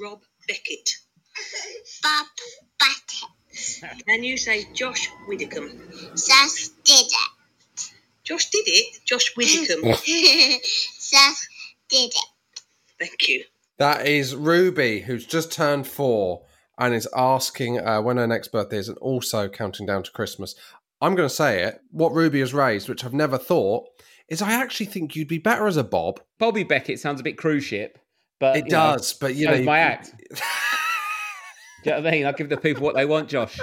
Rob Beckett? Bob Beckett. Can you say Josh Widdicombe? Josh did it. Josh did it? Josh Widdicombe. Josh did it. Thank you. That is Ruby, who's just turned 4 and is asking when her next birthday is and also counting down to Christmas. I'm going to say it. What Ruby has raised, which I've never thought, is I actually think you'd be better as a Bob. Bobby Beckett sounds a bit cruise ship. But, it does, but you know... my act. Do you know what I mean? I give the people what they want, Josh.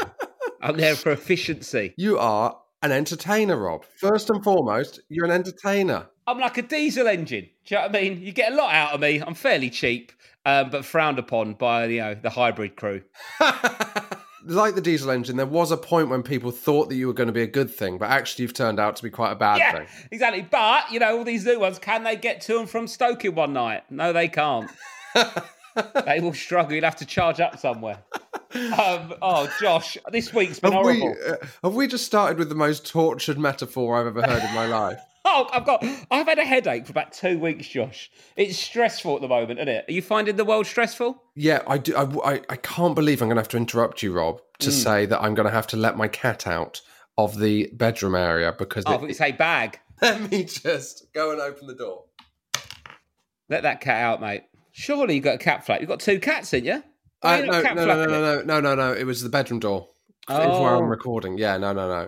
I'm there for efficiency. You are an entertainer, Rob. First and foremost, you're an entertainer. I'm like a diesel engine. Do you know what I mean? You get a lot out of me. I'm fairly cheap, but frowned upon by the hybrid crew. Like the diesel engine, there was a point when people thought that you were going to be a good thing, but actually you've turned out to be quite a bad thing. Exactly. But, all these new ones, can they get to and from Stoke in one night? No, they can't. They will struggle. You'll have to charge up somewhere. Josh, this week's been horrible. Have we just started with the most tortured metaphor I've ever heard in my life? I've had a headache for about 2 weeks, Josh. It's stressful at the moment, isn't it? Are you finding the world stressful? Yeah, I do. I can't believe I'm going to have to interrupt you, Rob, to say that I'm going to have to let my cat out of the bedroom area because... oh, it's a bag. Let me just go and open the door. Let that cat out, mate. Surely you've got a cat flap. You've got 2 cats, didn't you? No. It was the bedroom door. It was where I'm recording. Yeah, no.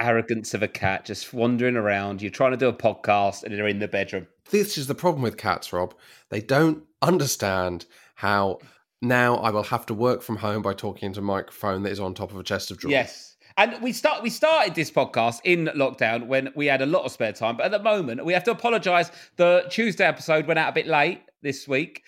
Arrogance of a cat just wandering around. You're trying to do a podcast and they're in the bedroom. This is the problem with cats, Rob. They don't understand how now I will have to work from home by talking into a microphone that is on top of a chest of drawers. Yes. And we started this podcast in lockdown when we had a lot of spare time. But at the moment, we have to apologise. The Tuesday episode went out a bit late this week,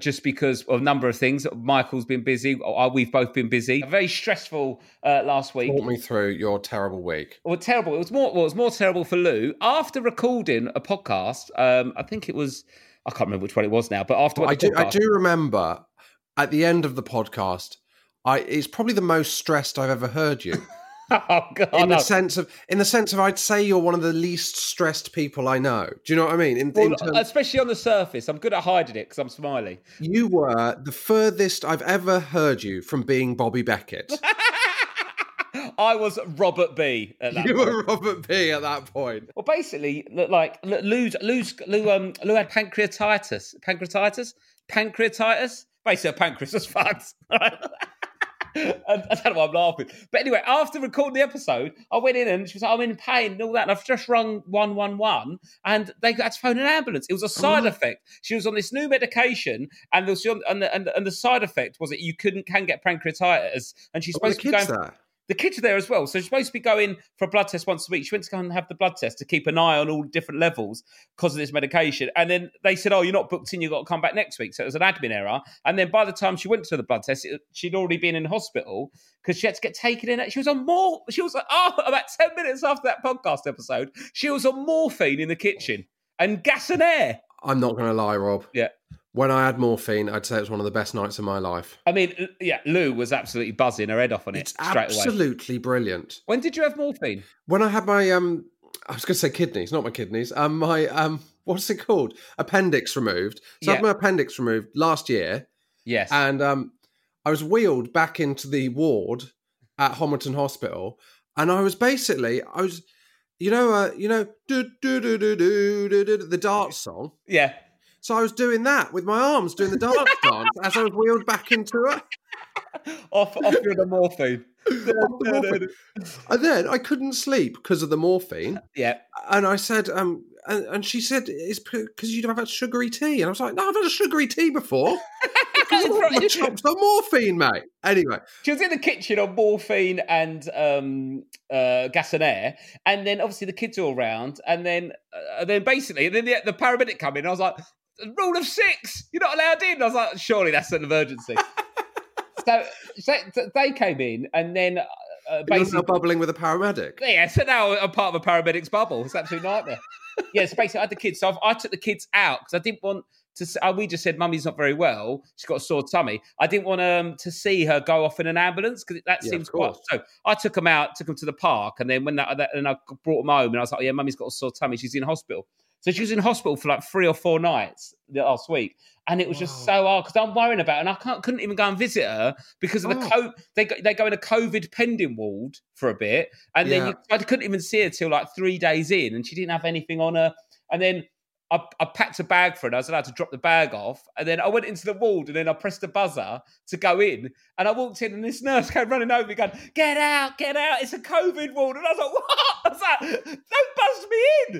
just because of a number of things. Michael's been busy. We've both been busy. A very stressful last week. Walk me through your terrible week. Well, terrible. It was more terrible for Lou. After recording a podcast, I think it was... I can't remember which one it was now, but after... I do remember at the end of the podcast, it's probably the most stressed I've ever heard you. Oh, God. In the sense of, I'd say you're one of the least stressed people I know. Do you know what I mean? Especially on the surface. I'm good at hiding it because I'm smiley. You were the furthest I've ever heard you from being Bobby Beckett. I was Robert B. at that point. You were Robert B. at that point. Well, basically, Lou had pancreatitis. Pancreatitis? Basically, her pancreas was fucked. I don't know why I'm laughing. But anyway, after recording the episode, I went in and she was like, I'm in pain and all that. And I've just rung 111 and they had to phone an ambulance. It was a side effect. She was on this new medication and the side effect was that you can get pancreatitis. And she's supposed to be going... the kids are there as well. So she's supposed to be going for a blood test once a week. She went to go and have the blood test to keep an eye on all different levels because of this medication. And then they said, you're not booked in. You've got to come back next week. So it was an admin error. And then by the time she went to the blood test, she'd already been in hospital because she had to get taken in. About 10 minutes after that podcast episode, she was on morphine in the kitchen and gas and air. I'm not going to lie, Rob. Yeah. When I had morphine, I'd say it was one of the best nights of my life. I mean, yeah, Lou was absolutely buzzing her head off on it straight away. It's absolutely brilliant. When did you have morphine? When I had my, I was going to say kidneys, not my kidneys, my, what's it called? Appendix removed. So I had my appendix removed last year. Yes. And I was wheeled back into the ward at Homerton Hospital. And I was basically, the Dart song. Yeah. So I was doing that with my arms, doing the dance dance as I was wheeled back into it. Off with the morphine. And then I couldn't sleep because of the morphine. Yeah. And I said, and she said, it's because you'd have had sugary tea. And I was like, no, I've had a sugary tea before. Because chops on morphine, mate. Anyway. She was in the kitchen on morphine and gas and air. And then obviously the kids are all around. And then the paramedic come in. And I was like, rule of six, you're not allowed in. I was like, surely that's an emergency. So they came in, and then basically bubbling with a paramedic. Yeah, so now I'm part of a paramedic's bubble. It's an absolute nightmare. Yeah, so basically I had the kids. So I took the kids out because I didn't want to. We just said Mummy's not very well. She's got a sore tummy. I didn't want to see her go off in an ambulance because that seems quite. So I took them out, took them to the park, and then when I brought them home, and I was like, oh, yeah, Mummy's got a sore tummy. She's in hospital. So she was in hospital for like 3 or 4 nights last week. And it was just so hard because I'm worrying about it. And I couldn't even go and visit her because of the COVID. They go in a COVID pending ward for a bit. And then I couldn't even see her till like 3 days in. And she didn't have anything on her. And then I packed a bag for her and I was allowed to drop the bag off. And then I went into the ward and then I pressed the buzzer to go in. And I walked in and this nurse came running over me going, get out, it's a COVID ward. And I was like, what? I was like, don't buzz me in.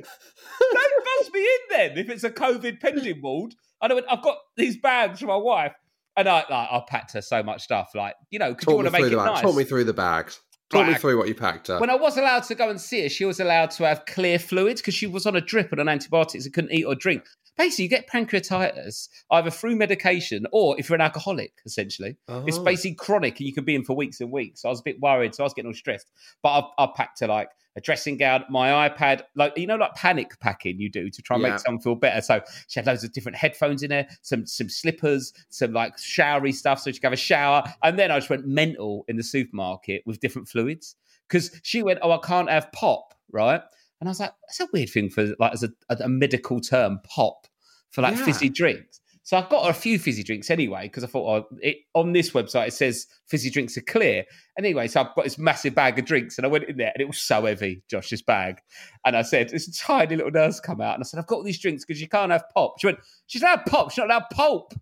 Don't buzz me in then if it's a COVID pending ward. And I went, I've got these bags for my wife. And I packed her so much stuff. Like, you know, because you want to make it nice. Talk me through the bags. Talk me through what you packed her. When I was allowed to go and see her, she was allowed to have clear fluids because she was on a drip and on antibiotics and couldn't eat or drink. Basically, you get pancreatitis either through medication or if you're an alcoholic, essentially. Oh. It's basically chronic and you can be in for weeks and weeks. So I was a bit worried, so I was getting all stressed. But I packed her like a dressing gown, my iPad, like, you know, like panic packing you do to try and make someone feel better. So she had loads of different headphones in there, some slippers, some like showery stuff so she could have a shower. And then I just went mental in the supermarket with different fluids because she went, oh, I can't have pop, right? And I was like, that's a weird thing for like as a medical term, pop, for like fizzy drinks. So I got her a few fizzy drinks anyway, because I thought on this website it says fizzy drinks are clear. And anyway, so I've got this massive bag of drinks and I went in there and it was so heavy, Josh's bag. And I said, this tiny little nurse come out and I said, I've got all these drinks because you can't have pop. She went, she's allowed pop, she's not allowed pulp.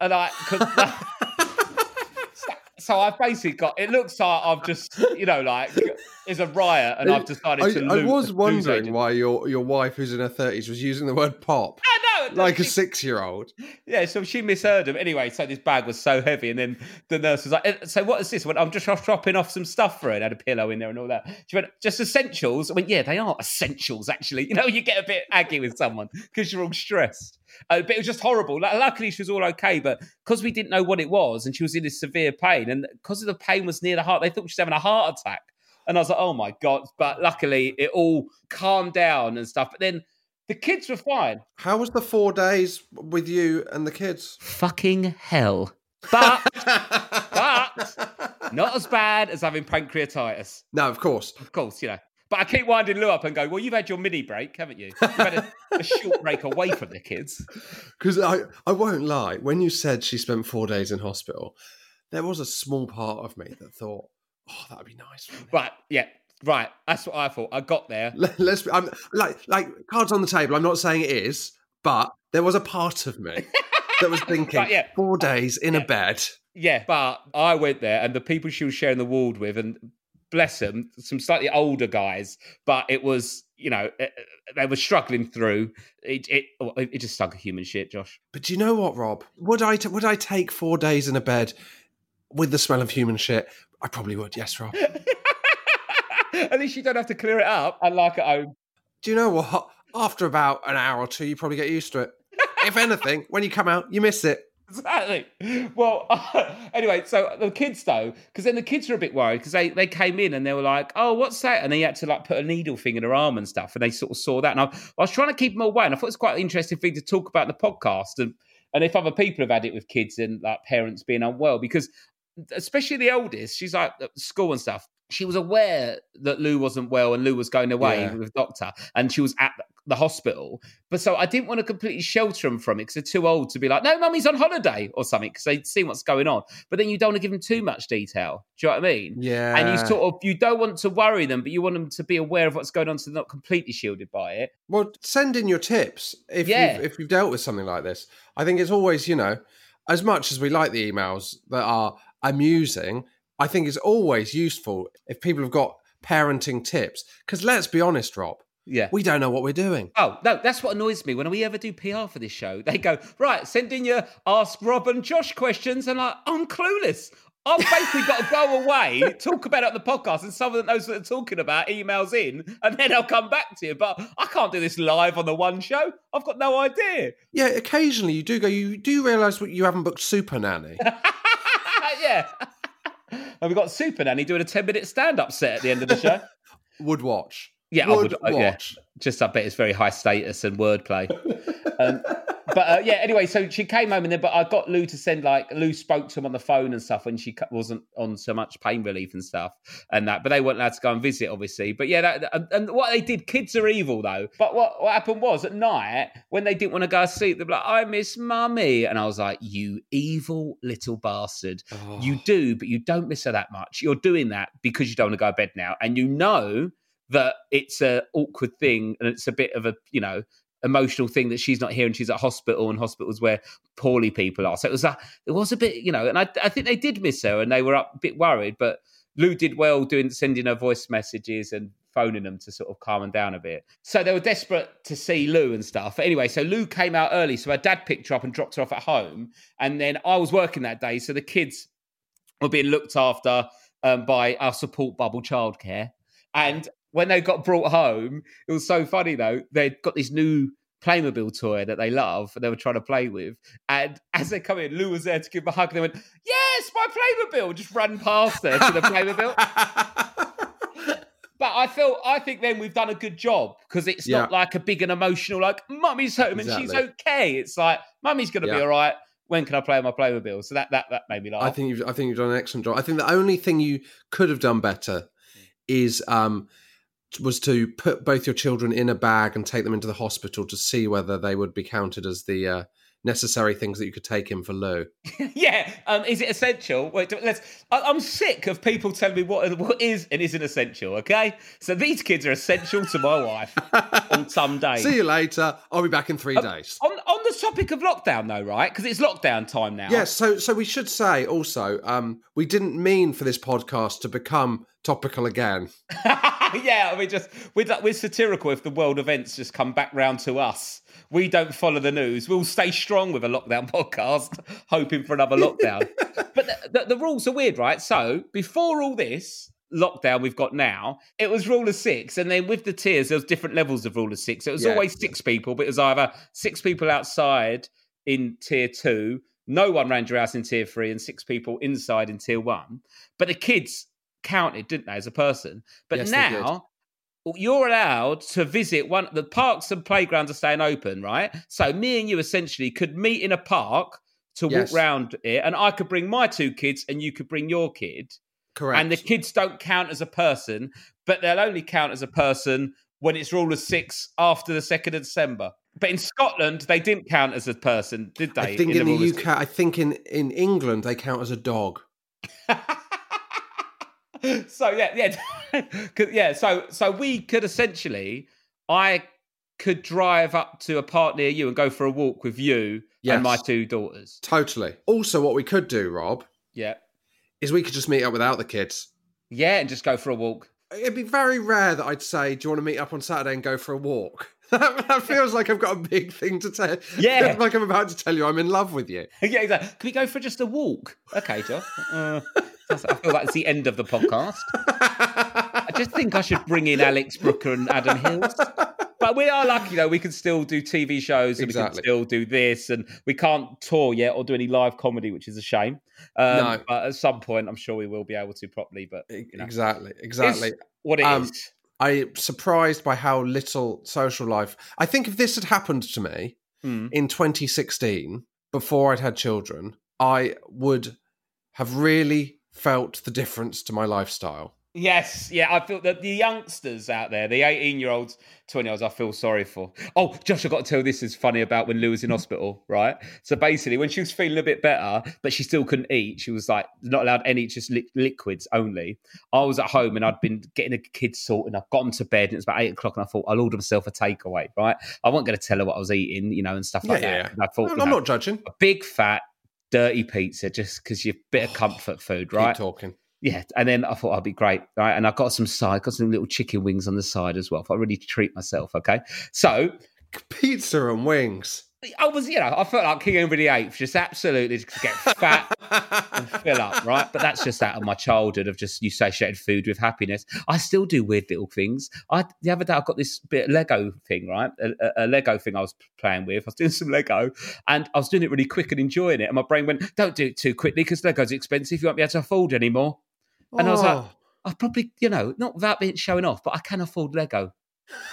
And So I've basically got, it looks like I've just, you know, like there's a riot and I've decided to lose. I was wondering why your wife who's in her 30s was using the word pop. I know. Like a 6-year-old. Yeah, so she misheard him. Anyway, so this bag was so heavy and then the nurse was like, so what is this? I went, I'm just dropping off some stuff for her, and had a pillow in there and all that. She went, just essentials. I went, yeah, they are essentials actually. You know, you get a bit aggy with someone because you're all stressed. But it was just horrible. Like, luckily, she was all okay, but because we didn't know what it was and she was in this severe pain and because the pain was near the heart, they thought she was having a heart attack. And I was like, oh, my God. But luckily, it all calmed down and stuff. But then the kids were fine. How was the 4 days with you and the kids? Fucking hell. But not as bad as having pancreatitis. No, of course. Of course, you know. But I keep winding Lou up and go, well, you've had your mini break, haven't you? You've had a short break away from the kids. Because I won't lie, when you said she spent 4 days in hospital, there was a small part of me that thought, oh, that would be nice. Right, yeah, right. That's what I thought. I got there. I'm like cards on the table. I'm not saying it is, but there was a part of me that was thinking, right, yeah. 4 days in a bed. Yeah, but I went there and the people she was sharing the ward with and... bless them, some slightly older guys, but it was, you know, they were struggling through. It just stunk of human shit, Josh. But do you know what, Rob? Would I take 4 days in a bed with the smell of human shit? I probably would, yes, Rob. At least you don't have to clear it up and like at home. Do you know what? After about an hour or two, you probably get used to it. If anything, when you come out, you miss it. Exactly. Well, anyway, so the kids though, because then the kids were a bit worried because they came in and they were like, oh, what's that? And they had to like put a needle thing in her arm and stuff. And they sort of saw that. And I was trying to keep them away. And I thought it was quite an interesting thing to talk about in the podcast. And if other people have had it with kids and like parents being unwell, because especially the eldest, she's like at school and stuff. She was aware that Lou wasn't well and Lou was going away with the doctor. And she was at the hospital. But so I didn't want to completely shelter them from it because they're too old to be like, no, mummy's on holiday or something, because they'd seen what's going on. But then you don't want to give them too much detail. Do you know what I mean? Yeah. And you sort of, you don't want to worry them, but you want them to be aware of what's going on so they're not completely shielded by it. Well, send in your tips if you've dealt with something like this. I think it's always, you know, as much as we like the emails that are amusing, I think it's always useful if people have got parenting tips. Because let's be honest, Rob. Yeah. We don't know what we're doing. Oh, no, that's what annoys me. When we ever do PR for this show, they go, right, send in your Ask Rob and Josh questions. And like, I'm clueless. I've basically got to go away, talk about it on the podcast, and someone that knows what they're talking about emails in, and then I'll come back to you. But I can't do this live on the one show. I've got no idea. Yeah, occasionally you do go, you do realise you haven't booked Super Nanny. Yeah. And we've got Super Nanny doing a 10-minute stand-up set at the end of the show. Would watch. Yeah, I would watch. Yeah. Just, I bet it's very high status and wordplay. Anyway, so she came home and then, but I got Lou to send, like, Lou spoke to him on the phone and stuff when she wasn't on so much pain relief and stuff and that, but they weren't allowed to go and visit, obviously. But yeah, and what they did, kids are evil though. But what happened was at night when they didn't want to go to sleep, they'd be like, I miss mummy. And I was like, you evil little bastard. Oh. You do, but you don't miss her that much. You're doing that because you don't want to go to bed now. And you know that it's an awkward thing and it's a bit of a, you know, emotional thing that she's not here and she's at hospital, and hospitals where poorly people are. So it was a bit, you know, and I think they did miss her and they were a bit worried, but Lou did well sending her voice messages and phoning them to sort of calm them down a bit. So they were desperate to see Lou and stuff. But anyway, so Lou came out early. So her dad picked her up and dropped her off at home. And then I was working that day. So the kids were being looked after by our support bubble childcare. And when they got brought home, it was so funny though. They'd got this new Playmobil toy that they love and they were trying to play with. And as they come in, Lou was there to give them a hug. And they went, yes, my Playmobil. Just ran past there to the Playmobil. But I think then we've done a good job because it's not like a big and emotional, like, mummy's home and she's okay. It's like, mummy's going to be all right. When can I play my Playmobil? So that made me laugh. I think you've done an excellent job. I think the only thing you could have done better is... was to put both your children in a bag and take them into the hospital to see whether they would be counted as the necessary things that you could take in for Lou. Yeah. Is it essential? Wait, I'm sick of people telling me what is and isn't essential, okay? So these kids are essential to my wife on some days. See you later. I'll be back in 3 days. On the topic of lockdown though, right? Because it's lockdown time now. Yes. Yeah, so we should say also, we didn't mean for this podcast to become topical again. Yeah, I mean, just we're satirical. If the world events just come back round to us, we don't follow the news. We'll stay strong with a lockdown podcast, hoping for another lockdown. But the rules are weird, right? So before all this lockdown we've got now, it was rule of six, and then with the tiers, there was different levels of rule of six. It was always six people, but it was either six people outside in tier 2, no one round your house in tier 3, and six people inside in tier 1. But the kids counted, didn't they, as a person? But yes, now you're allowed to visit one. The parks and playgrounds are staying open, right? So me and you essentially could meet in a park to walk around it, and I could bring my two kids and you could bring your kid. Correct. And the kids don't count as a person, but they'll only count as a person when it's rule of 6 after the 2nd of December. But in Scotland, they didn't count as a person, did they? I think in the UK, I think in England, they count as a dog. So So we could essentially, I could drive up to a park near you and go for a walk with you and my two daughters. Totally. Also, what we could do, Rob, is we could just meet up without the kids. Yeah, and just go for a walk. It'd be very rare that I'd say, "Do you want to meet up on Saturday and go for a walk?" That feels like I've got a big thing to tell. Yeah, like I'm about to tell you I'm in love with you. Yeah, exactly. Can we go for just a walk? Okay, Josh. I feel like it's the end of the podcast. I just think I should bring in Alex Brooker and Adam Hills. But we are lucky, though. We can still do TV shows and we can still do this. And we can't tour yet or do any live comedy, which is a shame. No. But at some point, I'm sure we will be able to properly. But you know, Exactly. It's what it is. I'm surprised by how little social life. I think if this had happened to me in 2016, before I'd had children, I would have really felt the difference to my lifestyle. Yes, yeah, I feel that the youngsters out there, the 18-year-olds, 20-year-olds, I feel sorry for. Oh, Josh, I've got to tell you, this is funny about when Lou was in hospital, right? So basically, when she was feeling a bit better, but she still couldn't eat, she was like not allowed any, just liquids only. I was at home and I'd been getting the kids sorted and I've gotten to bed and it was about 8 o'clock and I thought, I'll order myself a takeaway, right? I wasn't going to tell her what I was eating, you know, and stuff like that. And I thought, I'm not judging. A big, fat, dirty pizza just because you're a bit of comfort food, right? Keep talking. Yeah, and then I thought I'd be great, right? And I got some little chicken wings on the side as well. If I really treat myself, okay? So pizza and wings. I was, you know, I felt like King Henry VIII, just absolutely just get fat and fill up, right? But that's just out of my childhood of just you satiated food with happiness. I still do weird little things. The other day I got this bit of Lego thing, right? A Lego thing I was playing with. I was doing some Lego and I was doing it really quick and enjoying it. And my brain went, don't do it too quickly because Lego's expensive. You won't be able to afford anymore. And I was like, I probably, you know, not without being showing off, but I can afford Lego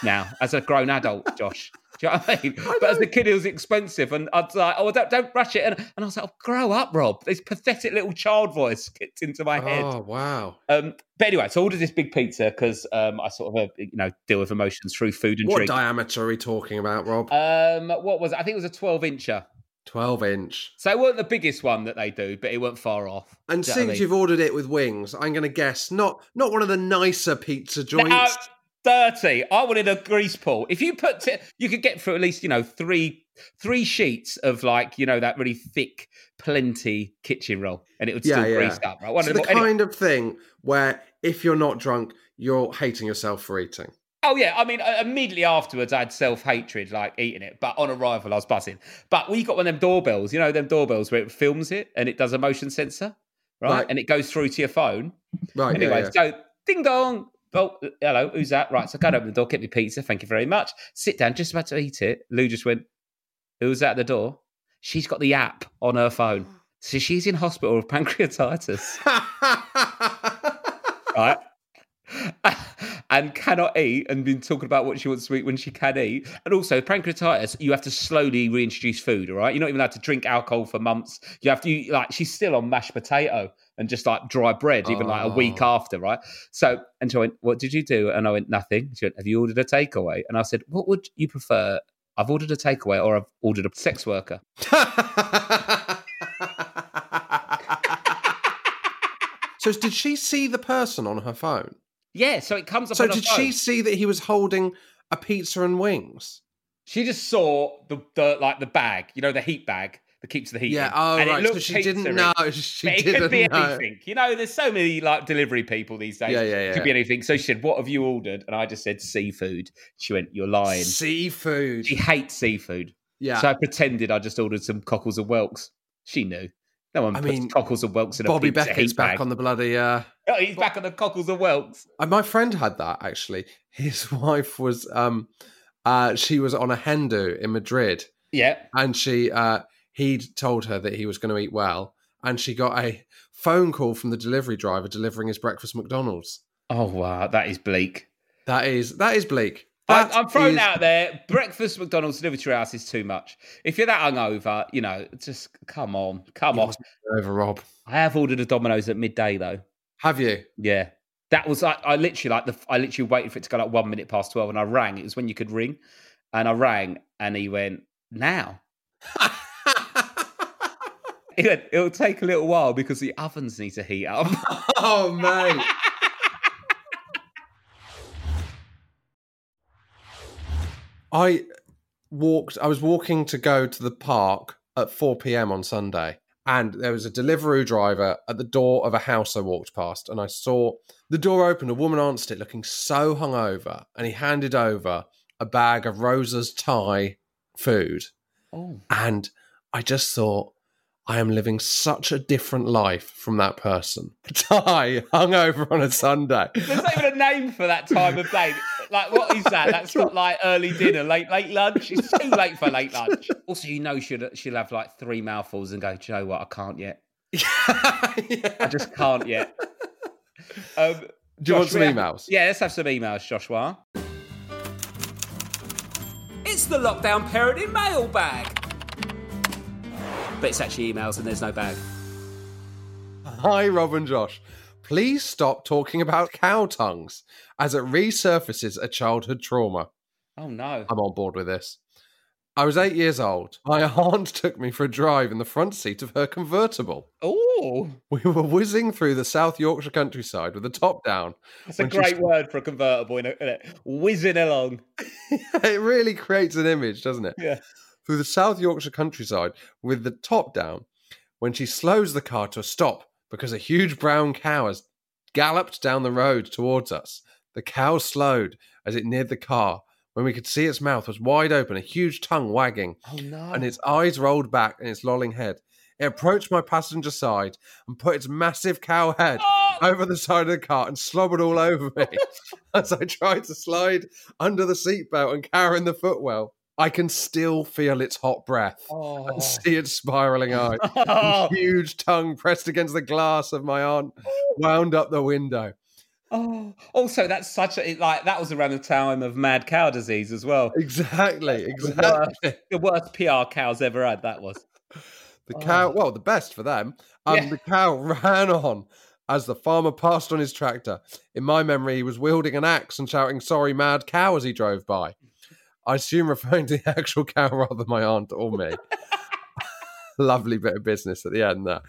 now as a grown adult, Josh. Do you know what I mean? But as a kid, it was expensive. And I was like, oh, don't rush it. And I was like, oh, grow up, Rob. This pathetic little child voice kicked into my head. Oh, wow. But anyway, so I ordered this big pizza because I sort of, you know, deal with emotions through food and drink. What diameter are we talking about, Rob? What was it? I think it was a 12-incher. 12-inch. So it weren't the biggest one that they do, but it weren't far off. And since you've ordered it with wings, I'm going to guess not one of the nicer pizza joints. No, dirty. I wanted a grease pool. If you put it, you could get through at least, you know, three sheets of like, you know, that really thick, plenty kitchen roll, and it would still grease up. Right? It's the kind of thing where if you're not drunk, you're hating yourself for eating. Oh, yeah. I mean, immediately afterwards, I had self-hatred, like, eating it. But on arrival, I was buzzing. But we got one of them doorbells, you know, them doorbells where it films it and it does a motion sensor, right? And it goes through to your phone. Right, anyway, so ding dong. Oh, hello, who's that? Right, so I go and open the door, get me pizza, thank you very much. Sit down, just about to eat it. Lou just went, who's at the door? She's got the app on her phone. So she's in hospital with pancreatitis. Right? And cannot eat and been talking about what she wants to eat when she can eat. And also, pancreatitis, you have to slowly reintroduce food, all right? You're not even allowed to drink alcohol for months. You have to, she's still on mashed potato and just like dry bread, even like a week after, right? So, and she went, what did you do? And I went, nothing. She went, have you ordered a takeaway? And I said, what would you prefer? I've ordered a takeaway or I've ordered a sex worker. So did she see the person on her phone? Yeah, so it comes up on her phone. So did she see that he was holding a pizza and wings? She just saw the bag, you know, the heat bag that keeps the heat in. Oh, and right, so she didn't know. It could be anything. You know, there's so many, like, delivery people these days. It could be anything. So she said, what have you ordered? And I just said, seafood. She went, you're lying. Seafood. She hates seafood. Yeah. So I pretended I just ordered some cockles and whelks. She knew. No one puts cockles and whelks in a pizza. Bobby Beckett's back on the bloody... he's back on the cockles and whelks. My friend had that, actually. His wife was... she was on a hen do in Madrid. Yeah. And he'd told her that he was going to eat well. And she got a phone call from the delivery driver delivering his breakfast McDonald's. Oh, wow. That is bleak. That is bleak. I'm thrown out there. Breakfast McDonald's delivered to your house is too much. If you're that hungover, you know, just come on. Over, Rob. I have ordered a Domino's at midday though. Have you? Yeah, that was like I literally waited for it to go like 1 minute past 12, and I rang. It was when you could ring, and I rang, and he went now. He went, it'll take a little while because the ovens need to heat up. Oh mate. I was walking to go to the park at 4 p.m. on Sunday, and there was a Deliveroo driver at the door of a house I walked past, and I saw the door open. A woman answered it looking so hungover, and he handed over a bag of Rosa's Thai food. Oh. And I just thought, I am living such a different life from that person. Thai hungover on a Sunday. There's not even a name for that time of day. Like, what is that? That's not like early dinner, late lunch. It's too late for late lunch. Also, you know she'll have like three mouthfuls and go, do you know what? I can't yet. I just can't yet. Do you want some emails? Yeah, let's have some emails, Joshua. It's the Lockdown Parenting Mailbag. But it's actually emails and there's no bag. Hi, Rob and Josh. Please stop talking about cow tongues as it resurfaces a childhood trauma. Oh, no. I'm on board with this. I was 8 years old. My aunt took me for a drive in the front seat of her convertible. Oh! We were whizzing through the South Yorkshire countryside with the top down. That's a great word for a convertible, isn't it? Whizzing along. It really creates an image, doesn't it? Yeah. Through the South Yorkshire countryside with the top down when she slows the car to a stop because a huge brown cow has galloped down the road towards us. The cow slowed as it neared the car. When we could see its mouth was wide open, a huge tongue wagging, oh, no. and its eyes rolled back in its lolling head. It approached my passenger side and put its massive cow head over the side of the car and slobbered all over me as I tried to slide under the seatbelt and carry in the footwell. I can still feel its hot breath and see its spiralling eyes. And huge tongue pressed against the glass of my aunt, wound up the window. Oh, also, that's such a, like, that was around the time of mad cow disease as well. Exactly. The worst PR cows ever had, that was. The cow, well, the best for them. And the cow ran on as the farmer passed on his tractor. In my memory, he was wielding an axe and shouting, "Sorry, mad cow," as he drove by. I assume referring to the actual cow rather than my aunt or me. Lovely bit of business at the end there.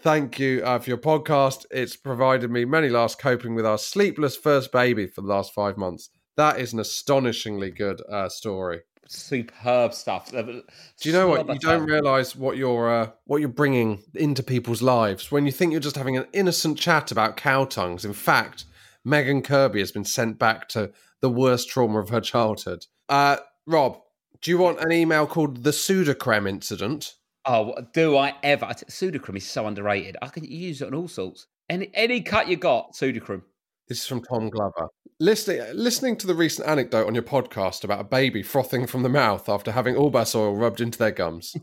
Thank you for your podcast. It's provided me many laughs coping with our sleepless first baby for the last 5 months. That is an astonishingly good story. Superb stuff. Do you know what? You don't realise what you're bringing into people's lives when you think you're just having an innocent chat about cow tongues. In fact, Megan Kirby has been sent back to the worst trauma of her childhood. Rob, do you want an email called The Pseudocreme Incident? Oh, do I ever? Pseudocreme is so underrated. I can use it on all sorts. Any cut you got, pseudocreme. This is from Tom Glover. Listening to the recent anecdote on your podcast about a baby frothing from the mouth after having Allbass oil rubbed into their gums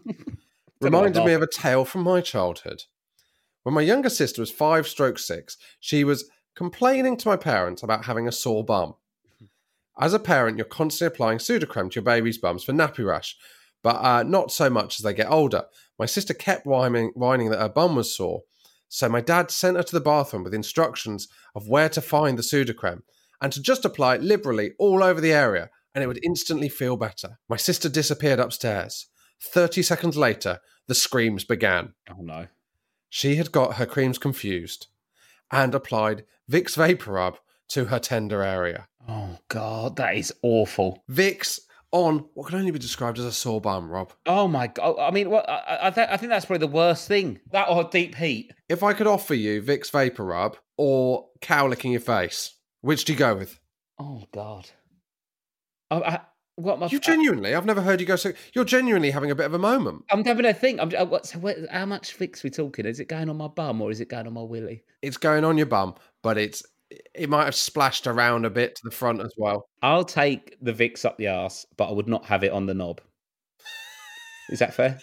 reminded me of a tale from my childhood. When my younger sister was 5/6, she was complaining to my parents about having a sore bum. As a parent, you're constantly applying pseudocreme to your baby's bums for nappy rash, but not so much as they get older. My sister kept whining that her bum was sore, so my dad sent her to the bathroom with instructions of where to find the pseudocreme and to just apply it liberally all over the area, and it would instantly feel better. My sister disappeared upstairs. 30 seconds later, the screams began. Oh, no. She had got her creams confused and applied Vicks Vapor Rub to her tender area. Oh, God, that is awful. Vicks on what can only be described as a sore bum, Rob. Oh, my God. I mean, well, I think that's probably the worst thing. That or deep heat. If I could offer you Vicks Vapor Rub or cow licking your face, which do you go with? Oh, God. I've never heard you go so... You're genuinely having a bit of a moment. I'm having a think. How much Vicks are we talking? Is it going on my bum or is it going on my willy? It's going on your bum, but it might have splashed around a bit to the front as well. I'll take the Vicks up the arse, but I would not have it on the knob. Is that fair?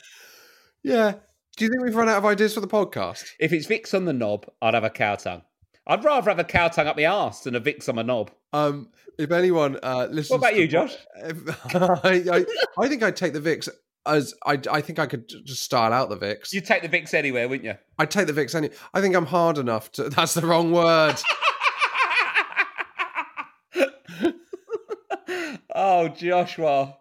Yeah. Do you think we've run out of ideas for the podcast? If it's Vicks on the knob, I'd have a cow tongue. I'd rather have a cow tongue up the arse than a Vicks on my knob. If anyone listens... What about you, Josh? I think I'd take the Vicks as... I think I could just style out the Vicks. You'd take the Vicks anywhere, wouldn't you? I'd take the Vicks anywhere. I think I'm hard enough to... That's the wrong word. Oh, Joshua.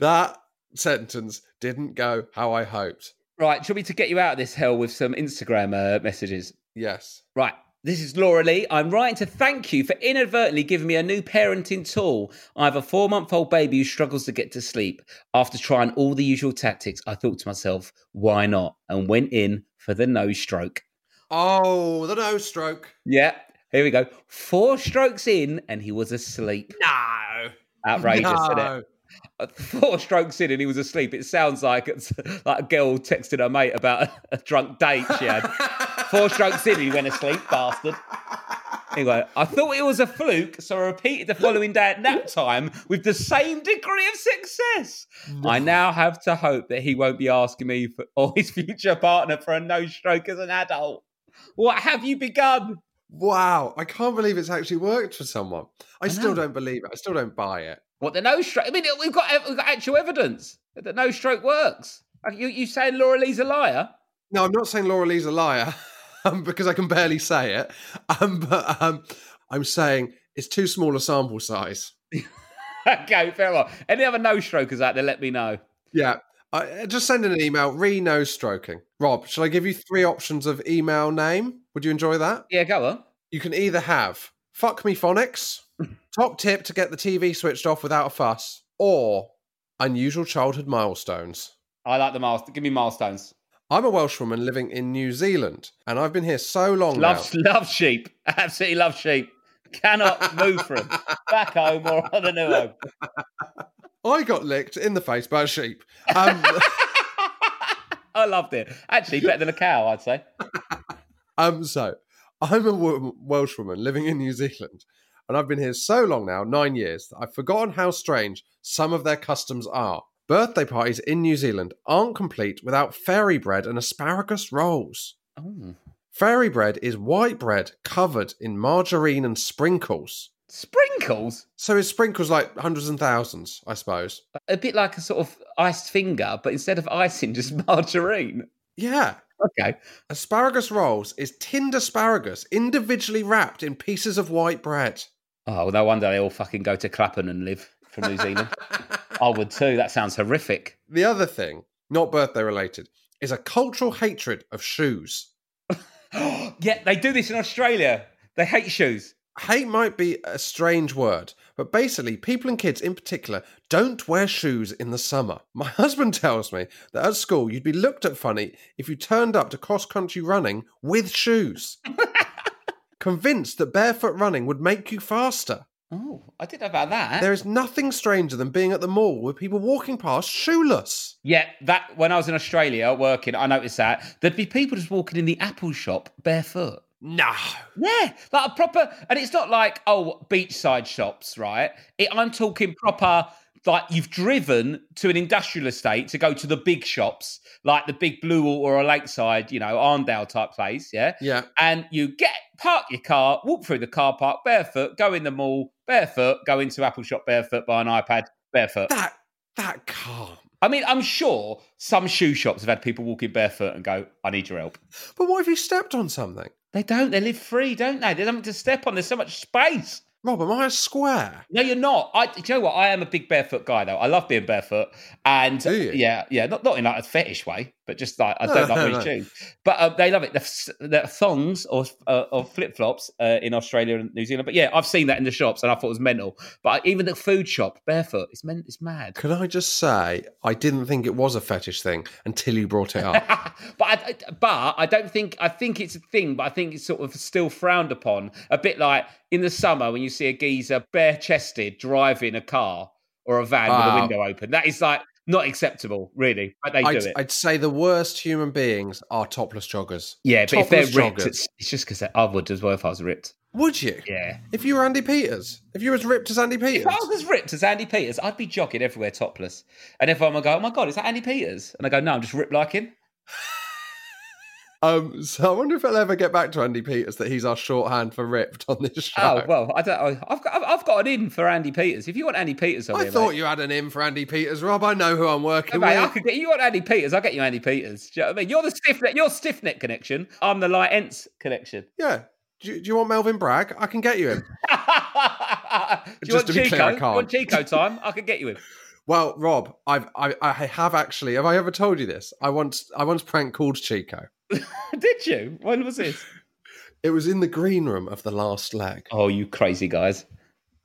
That sentence didn't go how I hoped. Right, should we to get you out of this hell with some Instagram messages? Yes. Right, this is Laura Lee. I'm writing to thank you for inadvertently giving me a new parenting tool. I have a 4-month-old baby who struggles to get to sleep. After trying all the usual tactics, I thought to myself, why not? And went in for the nose stroke. Oh, the nose stroke. Yeah, here we go. 4 strokes in and he was asleep. No. Outrageous, isn't it? 4 strokes in and he was asleep. It sounds like it's like a girl texting her mate about a drunk date she had. 4 strokes in and he went asleep, bastard. Anyway, I thought it was a fluke, so I repeated the following day at nap time with the same degree of success. I now have to hope that he won't be asking me or his future partner for a nose stroke as an adult. What have you begun? Wow, I can't believe it's actually worked for someone. I still don't believe it. I still don't buy it. What, the nose stroke? I mean, we've got actual evidence that the nose stroke works. Are you saying Laura Lee's a liar? No, I'm not saying Laura Lee's a liar. because I can barely say it. But I'm saying it's too small a sample size. Okay, fair enough. Any other no-strokers out there, let me know. Yeah. Just send in an email, re-no-stroking. Rob, shall I give you three options of email name? Would you enjoy that? Yeah, go on. You can either have Fuck Me Phonics, Top Tip to Get the TV Switched Off Without a Fuss, or Unusual Childhood Milestones. I like the milestones. Give me milestones. I'm a Welshwoman living in New Zealand, and I've been here so long now. Love sheep. Absolutely love sheep. Cannot move from back home or on the new home. I got licked in the face by a sheep. I loved it. Actually, better than a cow, I'd say. So, I'm a Welshwoman living in New Zealand, and I've been here so long now, 9 years, that I've forgotten how strange some of their customs are. Birthday parties in New Zealand aren't complete without fairy bread and asparagus rolls. Oh. Fairy bread is white bread covered in margarine and sprinkles. Sprinkles? So is sprinkles like hundreds and thousands, I suppose. A bit like a sort of iced finger, but instead of icing, just margarine. Yeah. Okay. Asparagus rolls is tinned asparagus individually wrapped in pieces of white bread. Oh, well, no wonder they all fucking go to Clapham and live from New Zealand. I would too. That sounds horrific. The other thing, not birthday related, is a cultural hatred of shoes. Yeah, they do this in Australia. They hate shoes. Hate might be a strange word, but basically people and kids in particular don't wear shoes in the summer. My husband tells me that at school you'd be looked at funny if you turned up to cross-country running with shoes. Convinced that barefoot running would make you faster. Oh, I didn't know about that. There is nothing stranger than being at the mall with people walking past shoeless. Yeah, that when I was in Australia working, I noticed that. There'd be people just walking in the Apple shop barefoot. No. Yeah, like a proper... And it's not like, oh, beachside shops, right? I'm talking proper... Like, you've driven to an industrial estate to go to the big shops, like the big Blue Water or Lakeside, you know, Arndale type place, yeah? Yeah. And you park your car, walk through the car park barefoot, go in the mall barefoot, go into Apple Shop barefoot, buy an iPad barefoot. That can't. I mean, I'm sure some shoe shops have had people walking barefoot and go, I need your help. But what if you stepped on something? They don't. They live free, don't they? There's nothing to step on. There's so much space. Rob, am I a square? No, you're not. Do you know what? I am a big barefoot guy, though. I love being barefoot. And do you? Yeah, not in like a fetish way, but just like I don't like wearing shoes. But they love it. The thongs or flip flops in Australia and New Zealand. But yeah, I've seen that in the shops, and I thought it was mental. But even the food shop barefoot, it's mad. Can I just say, I didn't think it was a fetish thing until you brought it up. but I don't think. I think it's a thing, but I think it's sort of still frowned upon. A bit like in the summer when you see a geezer bare-chested driving a car or a van with a window open. That is like not acceptable, really. But I'd do it. I'd say the worst human beings are topless joggers. Yeah, topless, but if they're ripped, it's just because I would as well if I was ripped. Would you? Yeah. If you were Andy Peters? If you were as ripped as Andy Peters? If I was as ripped as Andy Peters, I'd be jogging everywhere topless. And everyone would go, oh my God, is that Andy Peters? And I go, no, I'm just ripped like him. So I wonder if it'll ever get back to Andy Peters that he's our shorthand for ripped on this show. Oh well, I don't. I've got an in for Andy Peters. If you want Andy Peters, I thought you had an in for Andy Peters, Rob. I know who I'm working with. You want Andy Peters? I'll get you Andy Peters. Do you know what I mean? You're the stiff neck connection. I'm the light ends connection. Yeah. Do you want Melvin Bragg? I can get you him. Do you want Chico time? I can get you him. Well, Rob, I have actually. Have I ever told you this? I once prank called Chico. Did you? When was this? It was in the green room of The Last Leg. Oh, you crazy guys.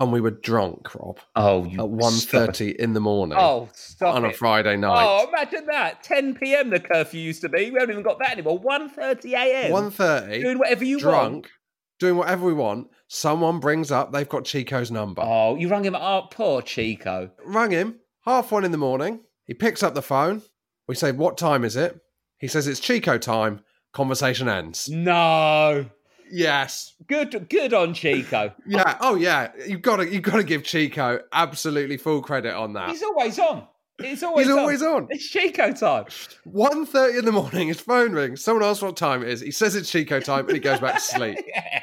And we were drunk, Rob. Oh, you at 1:30 in the morning. Oh, stop on it. A Friday night. Oh, imagine that. 10 PM the curfew used to be. We haven't even got that anymore. 1:30 AM. 1:30. Doing whatever you want. Drunk. Doing whatever we want. Someone brings up, they've got Chico's number. Oh, you rang him up. Poor Chico. Rang him. 1:30 in the morning. He picks up the phone. We say, what time is it? He says it's Chico time. Conversation ends. No. Yes. Good on Chico. Yeah. Oh yeah. You've got to give Chico absolutely full credit on that. He's always on. He's always on. It's Chico time. 1:30 in the morning. His phone rings. Someone asks what time it is. He says it's Chico time, and he goes back to sleep. Yeah.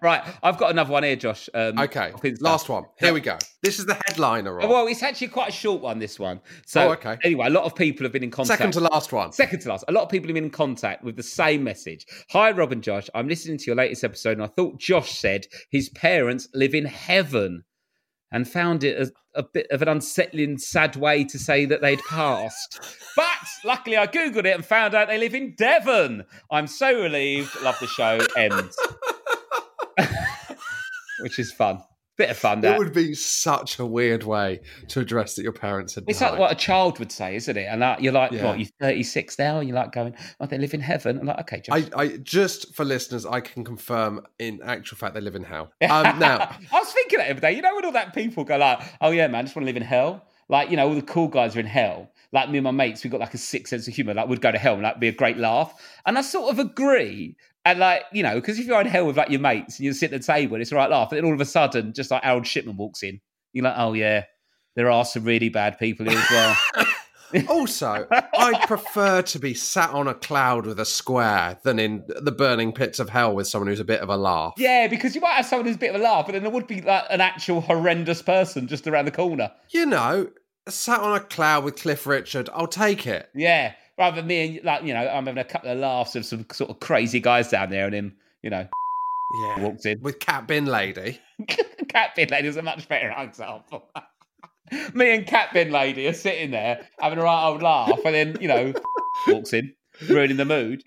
Right, I've got another one here, Josh. Okay, last one. Here we go. This is the headliner. Rob. Well, it's actually quite a short one, this one. So anyway, a lot of people have been in contact. Second to last one. Second to last. A lot of people have been in contact with the same message. Hi, Rob and Josh. I'm listening to your latest episode, and I thought Josh said his parents live in heaven and found it a bit of an unsettling, sad way to say that they'd passed. But luckily, I Googled it and found out they live in Devon. I'm so relieved. Love the show. End. Which is fun. Bit of fun, that. It would be such a weird way to address that your parents had died. It's like what a child would say, isn't it? And you're like, yeah. What, you're 36 now? And you're like going, oh, they live in heaven. I'm like, okay, Josh. I just for listeners, I can confirm in actual fact they live in hell. Now I was thinking that every day. You know when all that people go like, oh yeah, man, I just want to live in hell? Like, you know, all the cool guys are in hell. Like me and my mates, we got like a sick sense of humour. Like we'd go to hell and that'd be a great laugh. And I sort of agree. And like, you know, because if you're in hell with like your mates and you sit at the table and it's a right laugh, and then all of a sudden, just like Harold Shipman walks in, you're like, oh yeah, there are some really bad people here as well. Also, I'd prefer to be sat on a cloud with a square than in the burning pits of hell with someone who's a bit of a laugh. Yeah, because you might have someone who's a bit of a laugh, but then there would be like an actual horrendous person just around the corner. You know, sat on a cloud with Cliff Richard, I'll take it. Yeah, rather than me and, like, you know, I'm having a couple of laughs of some sort of crazy guys down there and him, you know, yeah, walks in. With Cat Bin Lady. Cat Bin Lady is a much better example. Me and Cat Bin Lady are sitting there having a right old laugh and then, you know, walks in, ruining the mood.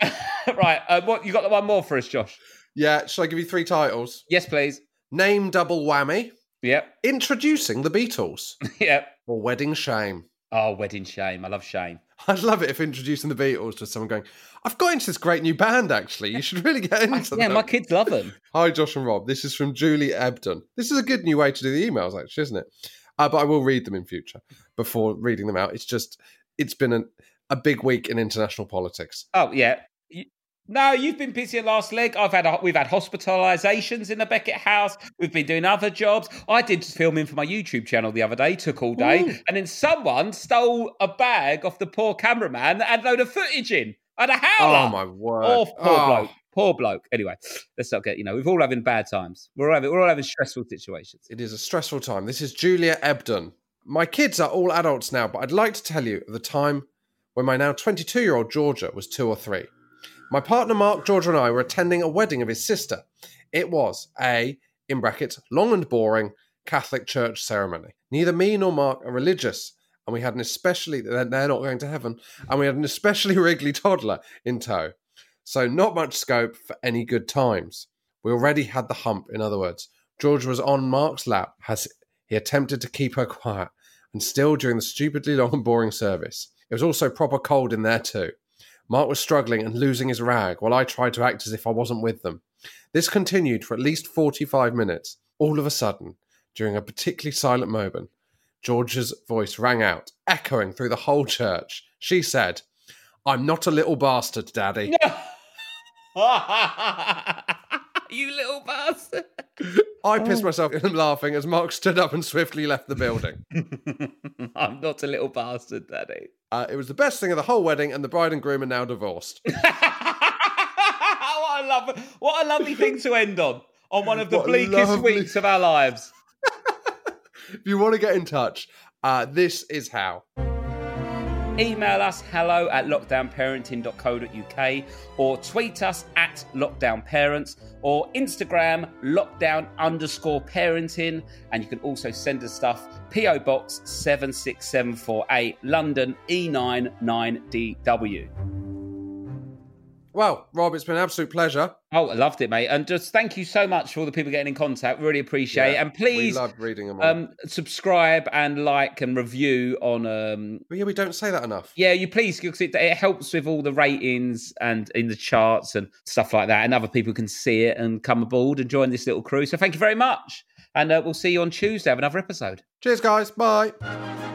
Right, what you got the one more for us, Josh? Yeah, shall I give you three titles? Yes, please. Name Double Whammy. Yep. Introducing the Beatles. Yep. Or Wedding Shame. Oh, Wedding Shame. I love Shame. I'd love it if introducing the Beatles to someone going, I've got into this great new band, actually. You should really get into them. Yeah, my kids love them. Hi, Josh and Rob. This is from Julie Ebden. This is a good new way to do the emails, actually, isn't it? But I will read them in future before reading them out. It's just, it's been a big week in international politics. Oh, yeah. No, you've been busy at Last Leg. We've had hospitalisations in the Beckett house. We've been doing other jobs. I did filming for my YouTube channel the other day, took all day. Ooh. And then someone stole a bag off the poor cameraman that had a load of footage in. And a howler. Oh, my word. Poor bloke. Anyway, let's not get, you know, we're all having bad times. We're all having stressful situations. It is a stressful time. This is Julia Ebden. My kids are all adults now, but I'd like to tell you of the time when my now 22-year-old Georgia was 2 or 3. My partner, Mark, Georgia, and I were attending a wedding of his sister. It was a, in brackets, long and boring Catholic church ceremony. Neither me nor Mark are religious, and we had an especially, they're not going to heaven, and we had an especially wriggly toddler in tow. So not much scope for any good times. We already had the hump, in other words. Georgia was on Mark's lap as he attempted to keep her quiet, and still during the stupidly long and boring service. It was also proper cold in there too. Mark was struggling and losing his rag while I tried to act as if I wasn't with them. This continued for at least 45 minutes. All of a sudden, during a particularly silent moment, George's voice rang out, echoing through the whole church. She said, "I'm not a little bastard, Daddy." No. You little bastard. I pissed myself in laughing as Mark stood up and swiftly left the building. I'm not a little bastard, Daddy. It was the best thing of the whole wedding, and the bride and groom are now divorced. What a lovely thing to end on one of the bleakest weeks of our lives. If you want to get in touch, this is how. Email us hello@lockdownparenting.co.uk or tweet us @lockdownparents or Instagram lockdown_parenting. And you can also send us stuff, P.O. Box 76748, London E99DW. Well, Rob, it's been an absolute pleasure. Oh, I loved it, mate. And just thank you so much for all the people getting in contact. Really appreciate it. And please, we love reading them all. Subscribe and like and review on... yeah, we don't say that enough. Yeah, you please, because it helps with all the ratings and in the charts and stuff like that. And other people can see it and come aboard and join this little crew. So thank you very much. And we'll see you on Tuesday. Have another episode. Cheers, guys. Bye.